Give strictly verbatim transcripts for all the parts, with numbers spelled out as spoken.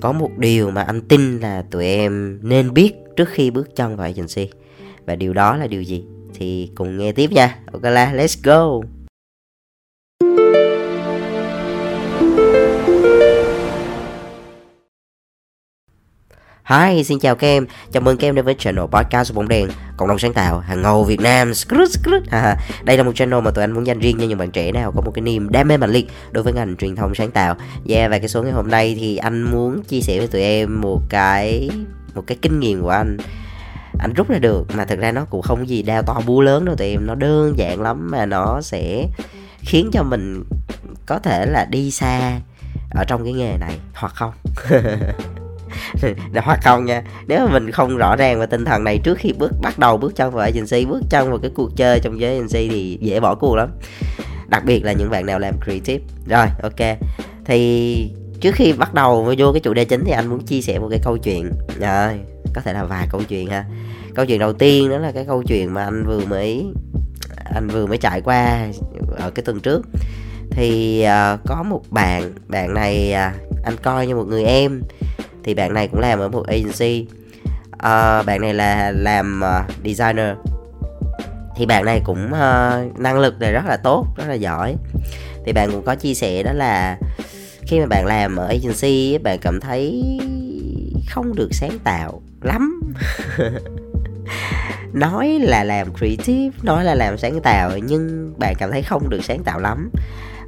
Có một điều mà anh tin là tụi em nên biết trước khi bước chân vào agency, và điều đó là điều gì? Thì cùng nghe tiếp nha. Ok là let's go. Hi, xin chào các em. Chào mừng các em đến với channel podcast Bóng Đèn, cộng đồng sáng tạo hàng ngầu Việt Nam. Đây là một channel mà tụi anh muốn dành riêng cho những bạn trẻ nào có một cái niềm đam mê mạnh liệt đối với ngành truyền thông sáng tạo. Yeah, và cái số ngày hôm nay thì anh muốn chia sẻ với tụi em một cái một cái kinh nghiệm của anh. Anh rút ra được mà thực ra nó cũng không gì đao to búa lớn đâu tụi em, nó đơn giản lắm mà nó sẽ khiến cho mình có thể là đi xa ở trong cái nghề này hoặc không. Hoặc không nha, nếu mà mình không rõ ràng về tinh thần này trước khi bước bắt đầu bước chân vào agency, bước chân vào cái cuộc chơi trong giới agency thì dễ bỏ cuộc lắm, đặc biệt là những bạn nào làm creative. Rồi, ok, thì trước khi bắt đầu vô cái chủ đề chính thì anh muốn chia sẻ một cái câu chuyện, à, có thể là vài câu chuyện ha. Câu chuyện đầu tiên đó là cái câu chuyện mà anh vừa mới anh vừa mới trải qua ở cái tuần trước. Thì uh, có một bạn bạn này uh, anh coi như một người em. Thì bạn này cũng làm ở một agency, à, bạn này là làm uh, designer. Thì bạn này cũng uh, năng lực này rất là tốt, rất là giỏi. Thì bạn cũng có chia sẻ đó là khi mà bạn làm ở agency, bạn cảm thấy không được sáng tạo lắm. Nói là làm creative, nói là làm sáng tạo, nhưng bạn cảm thấy không được sáng tạo lắm.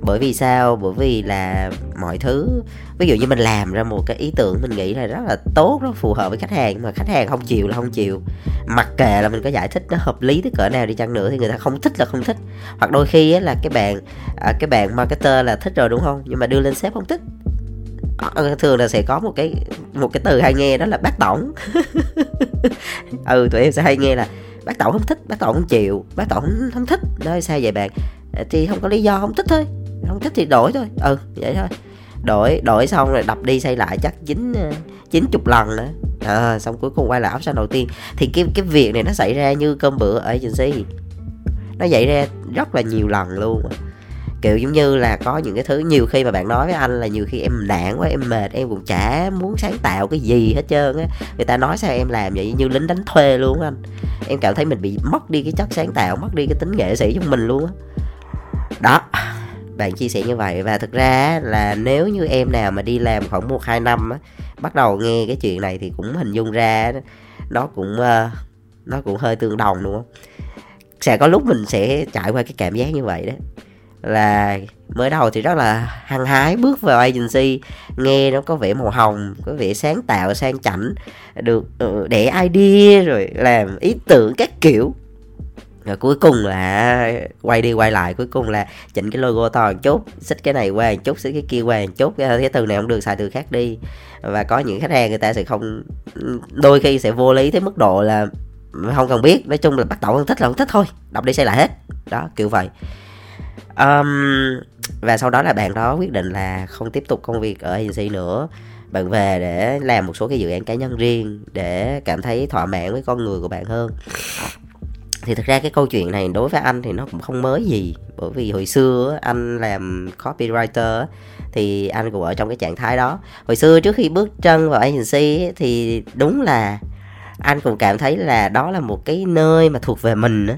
Bởi vì sao? Bởi vì là mọi thứ, ví dụ như mình làm ra một cái ý tưởng mình nghĩ là rất là tốt, rất phù hợp với khách hàng, mà khách hàng không chịu là không chịu. Mặc kệ là mình có giải thích nó hợp lý tới cỡ nào đi chăng nữa thì người ta không thích là không thích. Hoặc đôi khi á là cái bạn cái bạn marketer là thích rồi đúng không, nhưng mà đưa lên sếp không thích. Thường là sẽ có một cái một cái từ hay nghe đó là bác tổng. Ừ, tụi em sẽ hay nghe là bác tổng không thích, bác tổng không chịu, bác tổng không, không thích. Nói sao vậy bạn? Thì không có lý do, không thích thôi, không thích thì đổi thôi. Ừ, vậy thôi, đổi đổi xong rồi đập đi xây lại chắc chín chín chục lần nữa. À, xong cuối cùng quay lại option đầu tiên. Thì cái cái việc này nó xảy ra như cơm bữa ở agency, nó xảy ra rất là nhiều lần luôn. Kiểu giống như là có những cái thứ nhiều khi mà bạn nói với anh là nhiều khi em nản quá, em mệt, em cũng chả muốn sáng tạo cái gì hết trơn á. Người ta nói sao em làm vậy như lính đánh thuê luôn anh. Em cảm thấy mình bị mất đi cái chất sáng tạo, mất đi cái tính nghệ sĩ trong mình luôn á. Đó, bạn chia sẻ như vậy. Và thực ra là nếu như em nào mà đi làm khoảng một hai năm á, bắt đầu nghe cái chuyện này thì cũng hình dung ra nó cũng nó cũng hơi tương đồng đúng không? Sẽ có lúc mình sẽ trải qua cái cảm giác như vậy đó. Là mới đầu thì rất là hăng hái bước vào agency, nghe nó có vẻ màu hồng, có vẻ sáng tạo, sang chảnh, được để idea rồi làm ý tưởng các kiểu. Rồi cuối cùng là quay đi quay lại, cuối cùng là chỉnh cái logo to một chút, xích cái này qua một chút, xích cái kia qua một chút, cái từ này không được, xài từ khác đi. Và có những khách hàng người ta sẽ không, đôi khi sẽ vô lý tới mức độ là không cần biết. Nói chung là bắt đầu không thích là không thích thôi, đọc đi xây lại hết. Đó, kiểu vậy. Um, và sau đó là bạn đó quyết định là không tiếp tục công việc ở agency nữa. Bạn về để làm một số cái dự án cá nhân riêng, để cảm thấy thỏa mãn với con người của bạn hơn. Thì thực ra cái câu chuyện này đối với anh thì nó cũng không mới gì. Bởi vì hồi xưa anh làm copywriter thì anh cũng ở trong cái trạng thái đó. Hồi xưa trước khi bước chân vào agency thì đúng là anh cũng cảm thấy là đó là một cái nơi mà thuộc về mình á.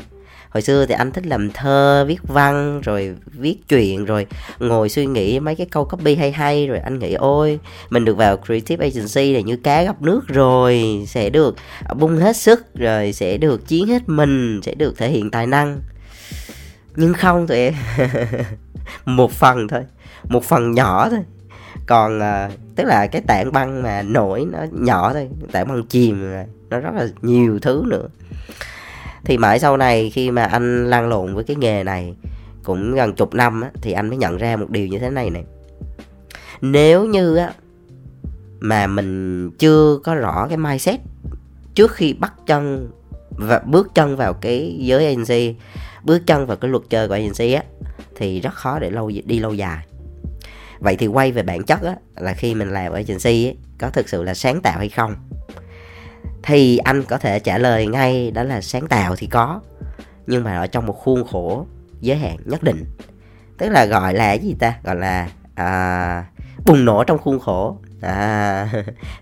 Hồi xưa thì anh thích làm thơ, viết văn, rồi viết truyện, rồi ngồi suy nghĩ mấy cái câu copy hay hay. Rồi anh nghĩ ôi, mình được vào creative agency là như cá gặp nước rồi, sẽ được bung hết sức, rồi sẽ được chiến hết mình, sẽ được thể hiện tài năng. Nhưng không tụi em. Một phần thôi, một phần nhỏ thôi. Còn à, tức là cái tảng băng mà nổi nó nhỏ thôi, tảng băng chìm, nó rất là nhiều thứ nữa. Thì mãi sau này khi mà anh lăn lộn với cái nghề này cũng gần chục năm á, thì anh mới nhận ra một điều như thế này này. Nếu như á, mà mình chưa có rõ cái mindset trước khi bắt chân và bước chân vào cái giới agency, bước chân vào cái luật chơi của agency á, thì rất khó để lâu đi lâu dài. Vậy thì quay về bản chất á, là khi mình làm agency á, có thực sự là sáng tạo hay không? Thì anh có thể trả lời ngay đó là sáng tạo thì có, nhưng mà ở trong một khuôn khổ giới hạn nhất định. Tức là gọi là cái gì ta? Gọi là à, bùng nổ trong khuôn khổ. à,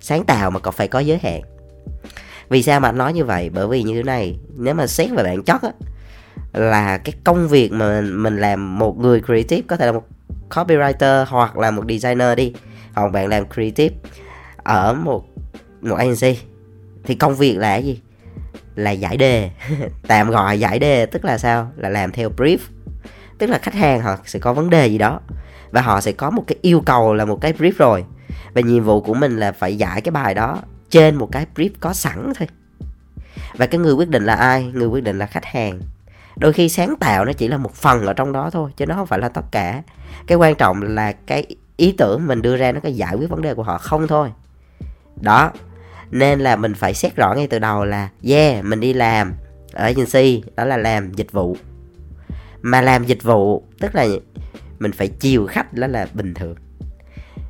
sáng tạo mà còn phải có giới hạn. Vì sao mà anh nói như vậy? Bởi vì như thế này, nếu mà xét về bản chất á, là cái công việc mà mình làm, một người creative, có thể là một copywriter hoặc là một designer đi, hoặc bạn làm creative ở một, một agency, thì công việc là cái gì? Là giải đề. Tạm gọi giải đề tức là sao? Là làm theo brief. Tức là khách hàng họ sẽ có vấn đề gì đó và họ sẽ có một cái yêu cầu là một cái brief rồi, và nhiệm vụ của mình là phải giải cái bài đó trên một cái brief có sẵn thôi. Và cái người quyết định là ai? Người quyết định là khách hàng. Đôi khi sáng tạo nó chỉ là một phần ở trong đó thôi, chứ nó không phải là tất cả. Cái quan trọng là cái ý tưởng mình đưa ra nó có giải quyết vấn đề của họ không thôi. Đó, nên là mình phải xét rõ ngay từ đầu là yeah, mình đi làm ở agency, đó là làm dịch vụ. Mà làm dịch vụ tức là mình phải chiều khách, đó là bình thường.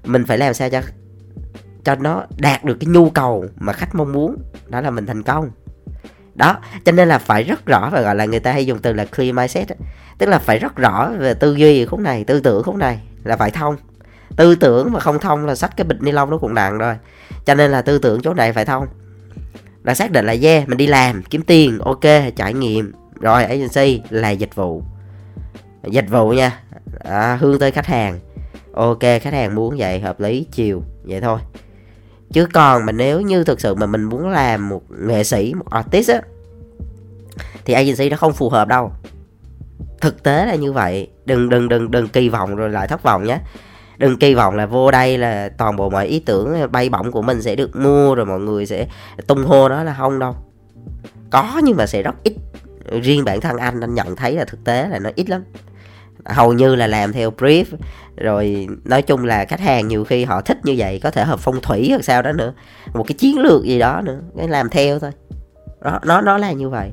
Mình phải làm sao cho cho nó đạt được cái nhu cầu mà khách mong muốn, đó là mình thành công. Đó, cho nên là phải rất rõ, và gọi là người ta hay dùng từ là clear mindset, tức là phải rất rõ về tư duy khúc này, tư tưởng khúc này là phải thông. Tư tưởng mà không thông là xách cái bịch ni lông nó cũng nặng rồi. Cho nên là tư tưởng chỗ này phải thông. Là xác định là yeah, mình đi làm, kiếm tiền, ok, trải nghiệm. Rồi agency là dịch vụ. Dịch vụ nha, à, hướng tới khách hàng. Ok, khách hàng muốn vậy, hợp lý, chiều, vậy thôi. Chứ còn mà nếu như thực sự mà mình muốn làm một nghệ sĩ, một artist á, thì agency nó không phù hợp đâu. Thực tế là như vậy. Đừng, đừng, đừng, đừng kỳ vọng rồi lại thất vọng nhé. Đừng kỳ vọng là vô đây là toàn bộ mọi ý tưởng bay bổng của mình sẽ được mua rồi mọi người sẽ tung hô nó, là không đâu. Có nhưng mà sẽ rất ít. Riêng bản thân anh, anh nhận thấy là thực tế là nó ít lắm. Hầu như là làm theo brief. Rồi nói chung là khách hàng nhiều khi họ thích như vậy, có thể hợp phong thủy hoặc sao đó nữa, một cái chiến lược gì đó nữa, cái làm theo thôi. Đó, nó, nó là như vậy.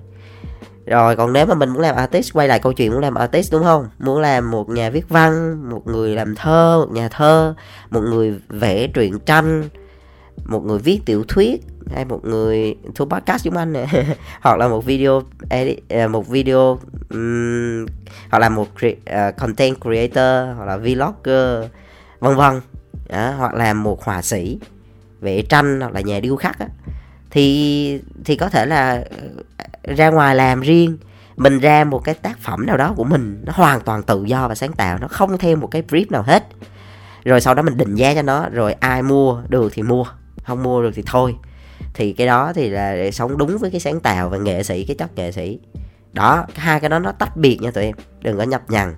Rồi còn nếu mà mình muốn làm artist, quay lại câu chuyện muốn làm artist đúng không? Muốn làm một nhà viết văn, một người làm thơ, một nhà thơ, một người vẽ truyện tranh, một người viết tiểu thuyết, hay một người thu podcast giống anh nè, hoặc là một video edit, một video um, hoặc là một cre- uh, content creator, hoặc là vlogger, vân vân, hoặc là một họa sĩ vẽ tranh, hoặc là nhà điêu khắc á, thì thì có thể là ra ngoài làm riêng, mình ra một cái tác phẩm nào đó của mình, nó hoàn toàn tự do và sáng tạo, nó không theo một cái brief nào hết. Rồi sau đó mình định giá cho nó, rồi ai mua được thì mua, không mua được thì thôi. Thì cái đó thì là để sống đúng với cái sáng tạo và nghệ sĩ, cái chất nghệ sĩ. Đó, hai cái đó nó tách biệt nha tụi em, đừng có nhập nhằng.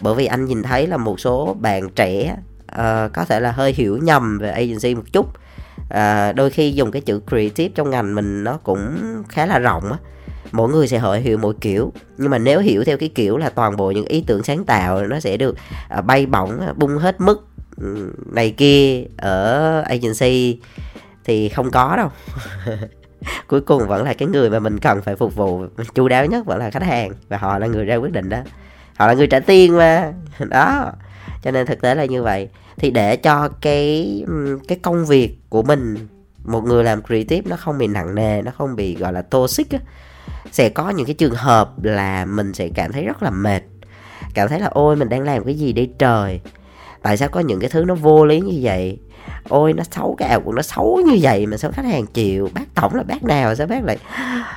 Bởi vì anh nhìn thấy là một số bạn trẻ uh, có thể là hơi hiểu nhầm về agency một chút. Uh, đôi khi dùng cái chữ creative trong ngành mình nó cũng khá là rộng á. Mỗi người sẽ hội hiểu mỗi kiểu. Nhưng mà nếu hiểu theo cái kiểu là toàn bộ những ý tưởng sáng tạo nó sẽ được uh, bay bổng, bung hết mức này kia ở agency, thì không có đâu. Cuối cùng vẫn là cái người mà mình cần phải phục vụ chu đáo nhất vẫn là khách hàng, và họ là người ra quyết định đó, họ là người trả tiền mà. Đó, cho nên thực tế là như vậy. Thì để cho cái cái công việc của mình, một người làm creative, nó không bị nặng nề, nó không bị gọi là toxic á, sẽ có những cái trường hợp là mình sẽ cảm thấy rất là mệt, cảm thấy là ôi mình đang làm cái gì đây trời, tại sao có những cái thứ nó vô lý như vậy, ôi nó xấu, cái ảo của nó xấu như vậy mà sao khách hàng chịu, bác tổng là bác nào sao bác lại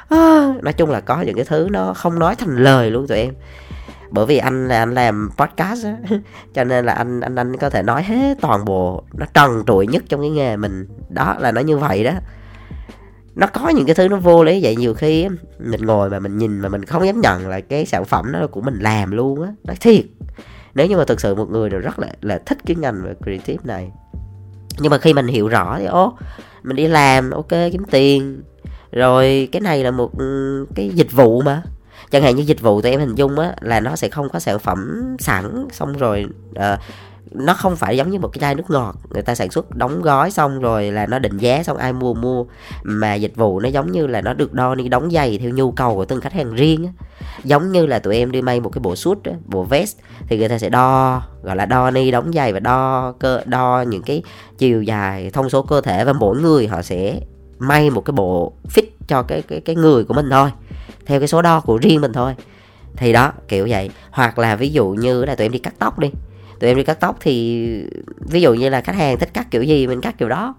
à, nói chung là có những cái thứ nó không nói thành lời luôn tụi em. Bởi vì anh là anh làm podcast á, cho nên là anh anh anh có thể nói hết toàn bộ nó trần trụi nhất trong cái nghề mình, đó là nó như vậy đó. Nó có những cái thứ nó vô lý vậy, nhiều khi mình ngồi mà mình nhìn mà mình không dám nhận là cái sản phẩm đó của mình làm luôn á, nói thiệt. Nếu như mà thực sự một người nào rất là, là thích cái ngành về creative này. Nhưng mà khi mình hiểu rõ thì ô, mình đi làm, ok, kiếm tiền. Rồi cái này là một cái dịch vụ mà. Chẳng hạn như dịch vụ tụi em hình dung á, là nó sẽ không có sản phẩm sẵn. Xong rồi à, nó không phải giống như một cái chai nước ngọt, người ta sản xuất đóng gói xong rồi là nó định giá, xong ai mua mua. Mà dịch vụ nó giống như là nó được đo đi đóng giày theo nhu cầu của từng khách hàng riêng. Giống như là tụi em đi may một cái bộ suit, bộ vest, thì người ta sẽ đo, gọi là đo ni đóng giày, và đo cơ, đo những cái chiều dài, thông số cơ thể, và mỗi người họ sẽ may một cái bộ fit cho cái cái cái người của mình thôi, theo cái số đo của riêng mình thôi. Thì đó, kiểu vậy. Hoặc là ví dụ như là tụi em đi cắt tóc đi, tụi em đi cắt tóc thì ví dụ như là khách hàng thích cắt kiểu gì mình cắt kiểu đó.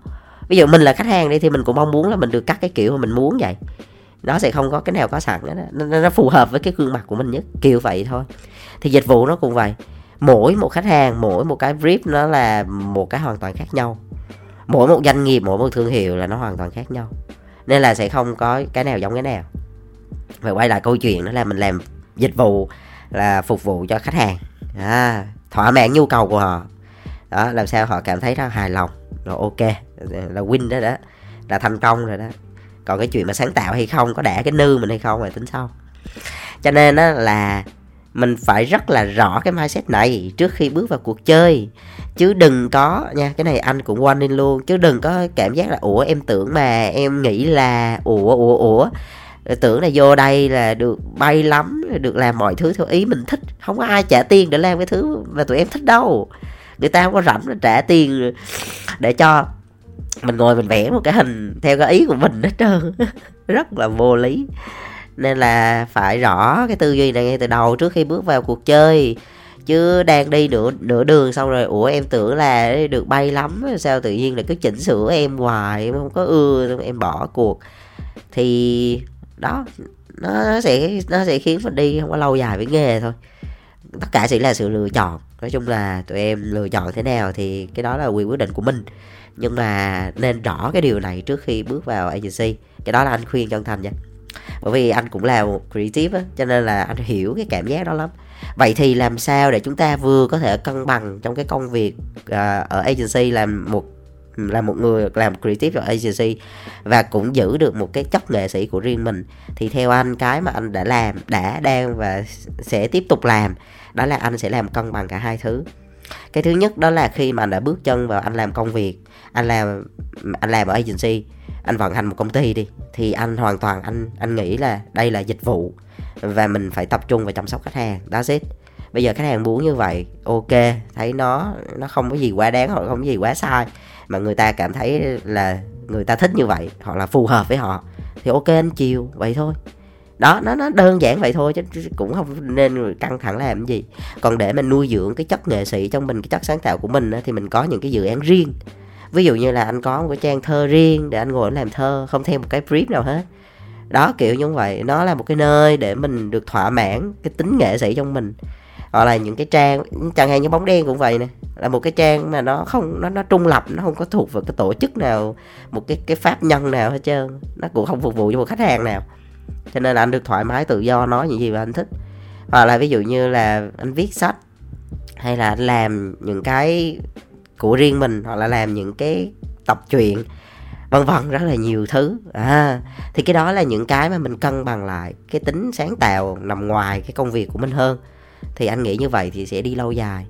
Ví dụ mình là khách hàng đi thì mình cũng mong muốn là mình được cắt cái kiểu mà mình muốn vậy. Nó sẽ không có cái nào có sẵn đó, nó, nó phù hợp với cái gương mặt của mình nhất, kiểu vậy thôi. Thì dịch vụ nó cũng vậy, mỗi một khách hàng, mỗi một cái brief nó là một cái hoàn toàn khác nhau, mỗi một doanh nghiệp, mỗi một thương hiệu là nó hoàn toàn khác nhau, nên là sẽ không có cái nào giống cái nào. Và quay lại câu chuyện đó là mình làm dịch vụ là phục vụ cho khách hàng, à, thỏa mãn nhu cầu của họ đó, làm sao họ cảm thấy rất hài lòng, rồi ok là win đó, đó là thành công rồi đó. Còn cái chuyện mà sáng tạo hay không, có đẻ cái nư mình hay không là tính sau. Cho nên đó là mình phải rất là rõ cái mindset này trước khi bước vào cuộc chơi. Chứ đừng có nha, cái này anh cũng warning luôn, chứ đừng có cảm giác là ủa em tưởng mà, em nghĩ là ủa ủa ủa tưởng là vô đây là được bay lắm, được làm mọi thứ theo ý mình thích. Không có ai trả tiền để làm cái thứ mà tụi em thích đâu. Người ta không có rảnh để trả tiền để cho mình ngồi mình vẽ một cái hình theo cái ý của mình hết trơn. Rất là vô lý. Nên là phải rõ cái tư duy này ngay từ đầu trước khi bước vào cuộc chơi. Chứ đang đi nửa, nửa đường xong rồi ủa em tưởng là được bay lắm, sao tự nhiên là cứ chỉnh sửa em hoài, em không có ưa, em bỏ cuộc. Thì đó, nó sẽ, nó sẽ khiến mình đi không có lâu dài với nghề thôi. Tất cả chỉ là sự lựa chọn. Nói chung là tụi em lựa chọn thế nào thì cái đó là quyền quyết định của mình. Nhưng mà nên rõ cái điều này trước khi bước vào agency. Cái đó là anh khuyên chân thành nha. Bởi vì anh cũng là một creative á, cho nên là anh hiểu cái cảm giác đó lắm. Vậy thì làm sao để chúng ta vừa có thể cân bằng trong cái công việc uh, ở agency, làm một là một người làm creative ở agency, và cũng giữ được một cái chất nghệ sĩ của riêng mình. Thì theo anh, cái mà anh đã làm, đã, đang và sẽ tiếp tục làm, đó là anh sẽ làm cân bằng cả hai thứ. Cái thứ nhất đó là khi mà anh đã bước chân vào, anh làm công việc, anh làm anh làm ở agency, anh vận hành một công ty đi, thì anh hoàn toàn anh anh nghĩ là đây là dịch vụ và mình phải tập trung vào chăm sóc khách hàng. That's it. Bây giờ khách hàng muốn như vậy, ok, thấy nó nó không có gì quá đáng hoặc không có gì quá sai, mà người ta cảm thấy là người ta thích như vậy hoặc là phù hợp với họ thì ok, anh chiều vậy thôi. Đó, nó nó đơn giản vậy thôi, chứ cũng không nên căng thẳng làm cái gì. Còn để mình nuôi dưỡng cái chất nghệ sĩ trong mình, cái chất sáng tạo của mình thì mình có những cái dự án riêng. Ví dụ như là anh có một cái trang thơ riêng để anh ngồi làm thơ, không theo một cái brief nào hết. Đó, kiểu như vậy. Nó là một cái nơi để mình được thỏa mãn cái tính nghệ sĩ trong mình. Hoặc là những cái trang, chẳng hạn như Bóng Đen cũng vậy nè, là một cái trang mà nó không, nó, nó trung lập, nó không có thuộc vào cái tổ chức nào, một cái, cái pháp nhân nào hết trơn. Nó cũng không phục vụ cho một khách hàng nào, cho nên là anh được thoải mái tự do nói những gì mà anh thích. Hoặc là ví dụ như là anh viết sách, hay là anh làm những cái của riêng mình, hoặc là làm những cái tập truyện, vân vân, rất là nhiều thứ. À, thì cái đó là những cái mà mình cân bằng lại cái tính sáng tạo nằm ngoài cái công việc của mình hơn. Thì anh nghĩ như vậy thì sẽ đi lâu dài.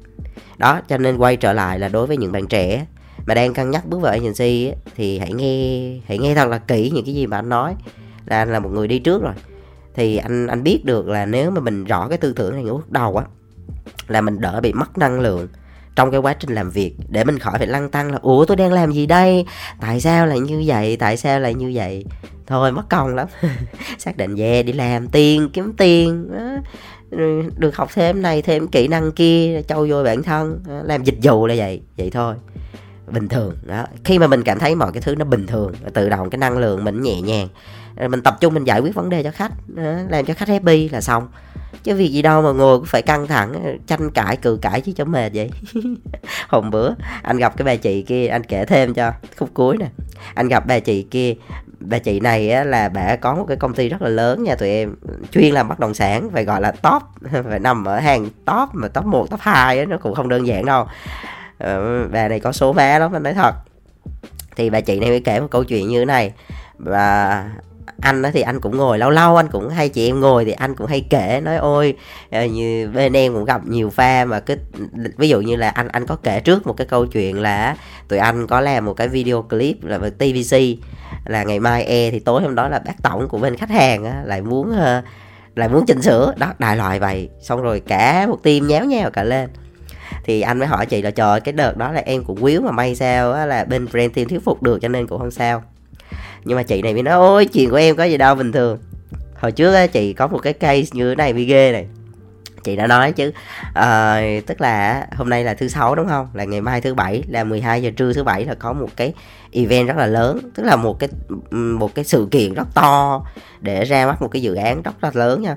Đó, cho nên quay trở lại là đối với những bạn trẻ mà đang cân nhắc bước vào agency thì hãy nghe hãy nghe thật là kỹ những cái gì mà anh nói. Là anh là một người đi trước rồi thì anh anh biết được là nếu mà mình rõ cái tư tưởng này ở bước đầu á, là mình đỡ bị mất năng lượng trong cái quá trình làm việc, để mình khỏi phải lăn tăn là ủa tôi đang làm gì đây, tại sao lại như vậy, tại sao lại như vậy, thôi mất công lắm. Xác định về yeah, đi làm tiền, kiếm tiền, được học thêm này thêm kỹ năng kia, trau dồi bản thân, làm dịch vụ là vậy vậy thôi, bình thường đó. Khi mà mình cảm thấy mọi cái thứ nó bình thường, tự động cái năng lượng mình nhẹ nhàng, mình tập trung mình giải quyết vấn đề cho khách, làm cho khách happy là xong. Chứ việc gì đâu mà ngồi cũng phải căng thẳng, tranh cãi, cự cãi chứ cho mệt vậy. Hôm bữa anh gặp cái bà chị kia, anh kể thêm cho khúc cuối nè. Anh gặp bà chị kia, bà chị này á, là bà có một cái công ty rất là lớn nha tụi em, chuyên làm bất động sản, phải gọi là top, phải nằm ở hàng top, mà top một, top hai á, nó cũng không đơn giản đâu. Bà này có số má lắm, anh nói thật. Thì bà chị này mới kể một câu chuyện như thế này. Và anh thì anh cũng ngồi lâu lâu, anh cũng hay, chị em ngồi thì anh cũng hay kể, nói ôi như bên em cũng gặp nhiều pha mà cứ, ví dụ như là anh anh có kể trước một cái câu chuyện là tụi anh có làm một cái video clip là về tê vê xê, là ngày mai e thì tối hôm đó là bác tổng của bên khách hàng á, lại muốn lại muốn chỉnh sửa đó, đại loại vậy. Xong rồi cả một team nháo nhào cả lên. Thì anh mới hỏi chị là trời, cái đợt đó là em cũng quýu mà may sao á, là bên brand team thuyết phục được cho nên cũng không sao. Nhưng mà chị này mới nói ôi chuyện của em có gì đâu, bình thường. Hồi trước á, chị có một cái case như thế này bị ghê này. chị đã nói chứ. À, tức là hôm nay là thứ sáu đúng không, là ngày mai thứ bảy, là mười hai giờ trưa thứ bảy là có một cái event rất là lớn, tức là một cái một cái sự kiện rất to để ra mắt một cái dự án rất là lớn nha.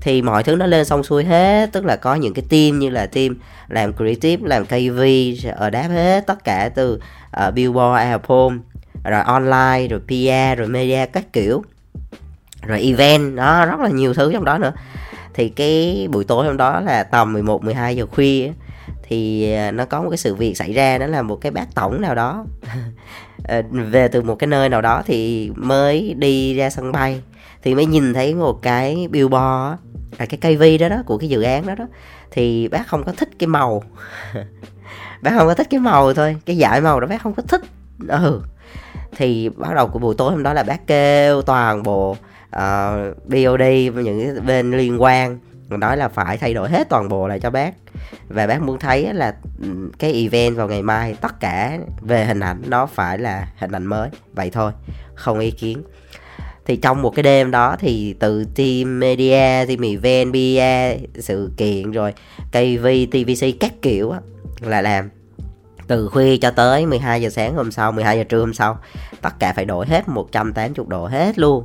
Thì mọi thứ nó lên xong xuôi hết, tức là có những cái team như là team làm creative, làm ca vê ở đáp hết tất cả, từ uh, billboard, album, rồi online, rồi pê e rờ, rồi media các kiểu, rồi event đó, rất là nhiều thứ trong đó nữa. Thì cái buổi tối hôm đó là tầm mười một mười hai giờ khuya ấy, thì nó có một cái sự việc xảy ra, đó là một cái bác tổng nào đó về từ một cái nơi nào đó thì mới đi ra sân bay thì mới nhìn thấy một cái billboard, là cái ca vê đó đó của cái dự án đó đó, thì bác không có thích cái màu bác không có thích cái màu thôi, cái dải màu đó bác không có thích. Ừ, thì bắt đầu của buổi tối hôm đó là bác kêu toàn bộ Uh, bê o đê, những bên liên quan, nói là phải thay đổi hết toàn bộ lại cho bác. Và bác muốn thấy là cái event vào ngày mai tất cả về hình ảnh nó phải là hình ảnh mới. Vậy thôi, không ý kiến. Thì trong một cái đêm đó thì từ team media, team event, pê e, sự kiện, rồi ca vê, tê vê xê các kiểu á, là làm từ khuya cho tới mười hai giờ sáng hôm sau, mười hai giờ trưa hôm sau, tất cả phải đổi hết một trăm tám mươi độ hết luôn.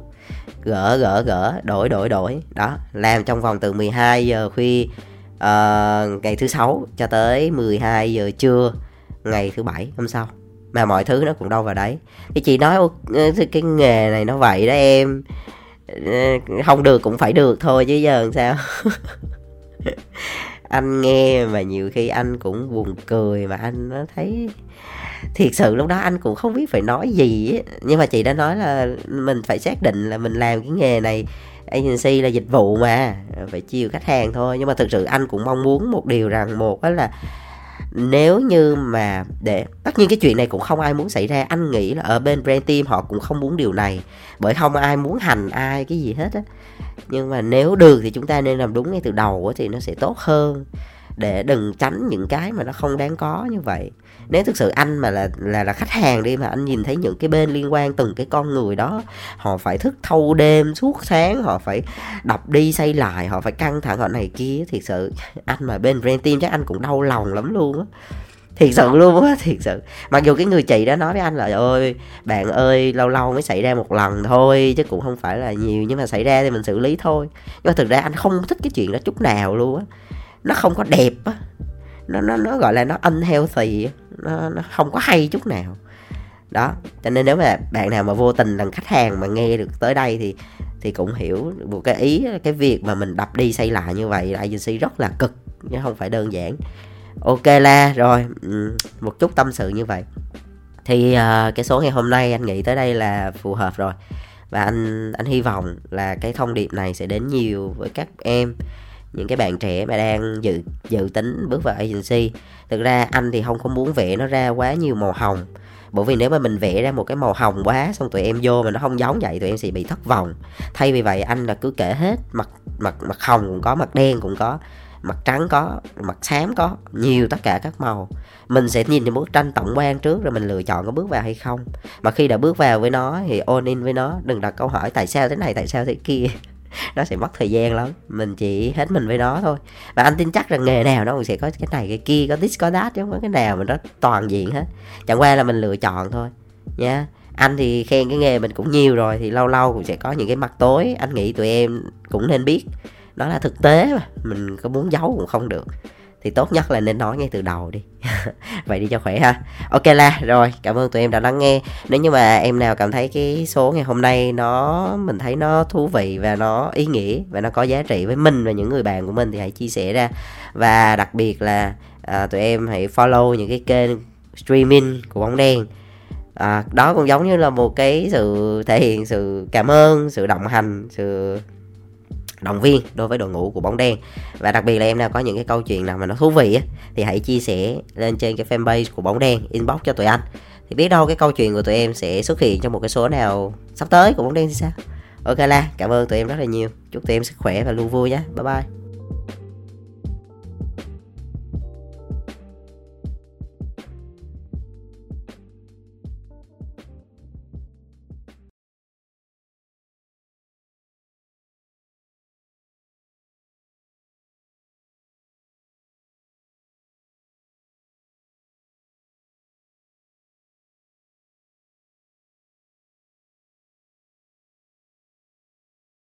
Gỡ gỡ gỡ đổi đổi đổi đó, làm trong vòng từ mười hai giờ khuya uh, ngày thứ sáu cho tới mười hai giờ trưa ngày thứ bảy hôm sau, mà mọi thứ nó cũng đâu vào đấy. Thì chị nói cái nghề này nó vậy đó em, không được cũng phải được thôi chứ giờ làm sao. Anh nghe mà nhiều khi anh cũng buồn cười, mà anh nó thấy thiệt sự lúc đó anh cũng không biết phải nói gì ấy. Nhưng mà chị đã nói là mình phải xác định là mình làm cái nghề này, agency là dịch vụ mà, phải chiều khách hàng thôi. Nhưng mà thực sự anh cũng mong muốn một điều rằng, một đó là nếu như mà để, tất nhiên cái chuyện này cũng không ai muốn xảy ra. Anh nghĩ là ở bên brand team họ cũng không muốn điều này, bởi không ai muốn hành ai cái gì hết á. Nhưng mà nếu được thì chúng ta nên làm đúng ngay từ đầu thì nó sẽ tốt hơn, để đừng tránh những cái mà nó không đáng có như vậy. Nếu thực sự anh mà là, là, là khách hàng đi, mà anh nhìn thấy những cái bên liên quan, từng cái con người đó, họ phải thức thâu đêm suốt sáng, họ phải đọc đi xây lại, họ phải căng thẳng, họ này kia, thiệt sự anh mà bên brand team chắc anh cũng đau lòng lắm luôn á. Thiệt sự luôn á, thiệt sự. Mặc dù cái người chị đã nói với anh là ôi bạn ơi, lâu lâu mới xảy ra một lần thôi chứ cũng không phải là nhiều, nhưng mà xảy ra thì mình xử lý thôi. Nhưng mà thực ra anh không thích cái chuyện đó chút nào luôn á, nó không có đẹp á, nó nó nó gọi là nó unhealthy, nó nó không có hay chút nào đó. Cho nên nếu mà bạn nào mà vô tình là khách hàng mà nghe được tới đây thì thì cũng hiểu một cái ý, cái việc mà mình đập đi xây lại như vậy là agency rất là cực chứ không phải đơn giản. Ok la rồi, một chút tâm sự như vậy thì uh, cái số ngày hôm nay anh nghĩ tới đây là phù hợp rồi, và anh anh hy vọng là cái thông điệp này sẽ đến nhiều với các em, những cái bạn trẻ mà đang dự dự tính bước vào agency. Thực ra anh thì không có muốn vẽ nó ra quá nhiều màu hồng, bởi vì nếu mà mình vẽ ra một cái màu hồng quá, xong tụi em vô mà nó không giống vậy, tụi em sẽ bị thất vọng. Thay vì vậy anh là cứ kể hết, mặt mặt mặt hồng cũng có, mặt đen cũng có, mặt trắng có, mặt xám có, nhiều tất cả các màu. Mình sẽ nhìn cái bức tranh tổng quan trước, rồi mình lựa chọn có bước vào hay không. Mà khi đã bước vào với nó thì all in với nó, đừng đặt câu hỏi tại sao thế này, tại sao thế kia, nó sẽ mất thời gian lắm. Mình chỉ hết mình với nó thôi. Và anh tin chắc rằng nghề nào nó cũng sẽ có cái này cái kia, có this có that, chứ không có cái nào mà nó toàn diện hết, chẳng qua là mình lựa chọn thôi nha. Yeah. Anh thì khen cái nghề mình cũng nhiều rồi, thì lâu lâu cũng sẽ có những cái mặt tối, anh nghĩ tụi em cũng nên biết, đó là thực tế mà, mình có muốn giấu cũng không được. Thì tốt nhất là nên nói ngay từ đầu đi. Vậy đi cho khỏe ha. Ok là rồi, cảm ơn tụi em đã lắng nghe. Nếu như mà em nào cảm thấy cái số ngày hôm nay nó, mình thấy nó thú vị và nó ý nghĩa và nó có giá trị với mình và những người bạn của mình thì hãy chia sẻ ra. Và đặc biệt là à, tụi em hãy follow những cái kênh streaming của Bóng Đen. à, Đó cũng giống như là một cái sự thể hiện sự cảm ơn, sự đồng hành, sự động viên đối với đội ngũ của Bóng Đen. Và đặc biệt là em nào có những cái câu chuyện nào mà nó thú vị á, thì hãy chia sẻ lên trên cái fanpage của Bóng Đen, inbox cho tụi anh, thì biết đâu cái câu chuyện của tụi em sẽ xuất hiện trong một cái số nào sắp tới của Bóng Đen thì sao. Ok là cảm ơn tụi em rất là nhiều, chúc tụi em sức khỏe và luôn vui nhé. Bye bye.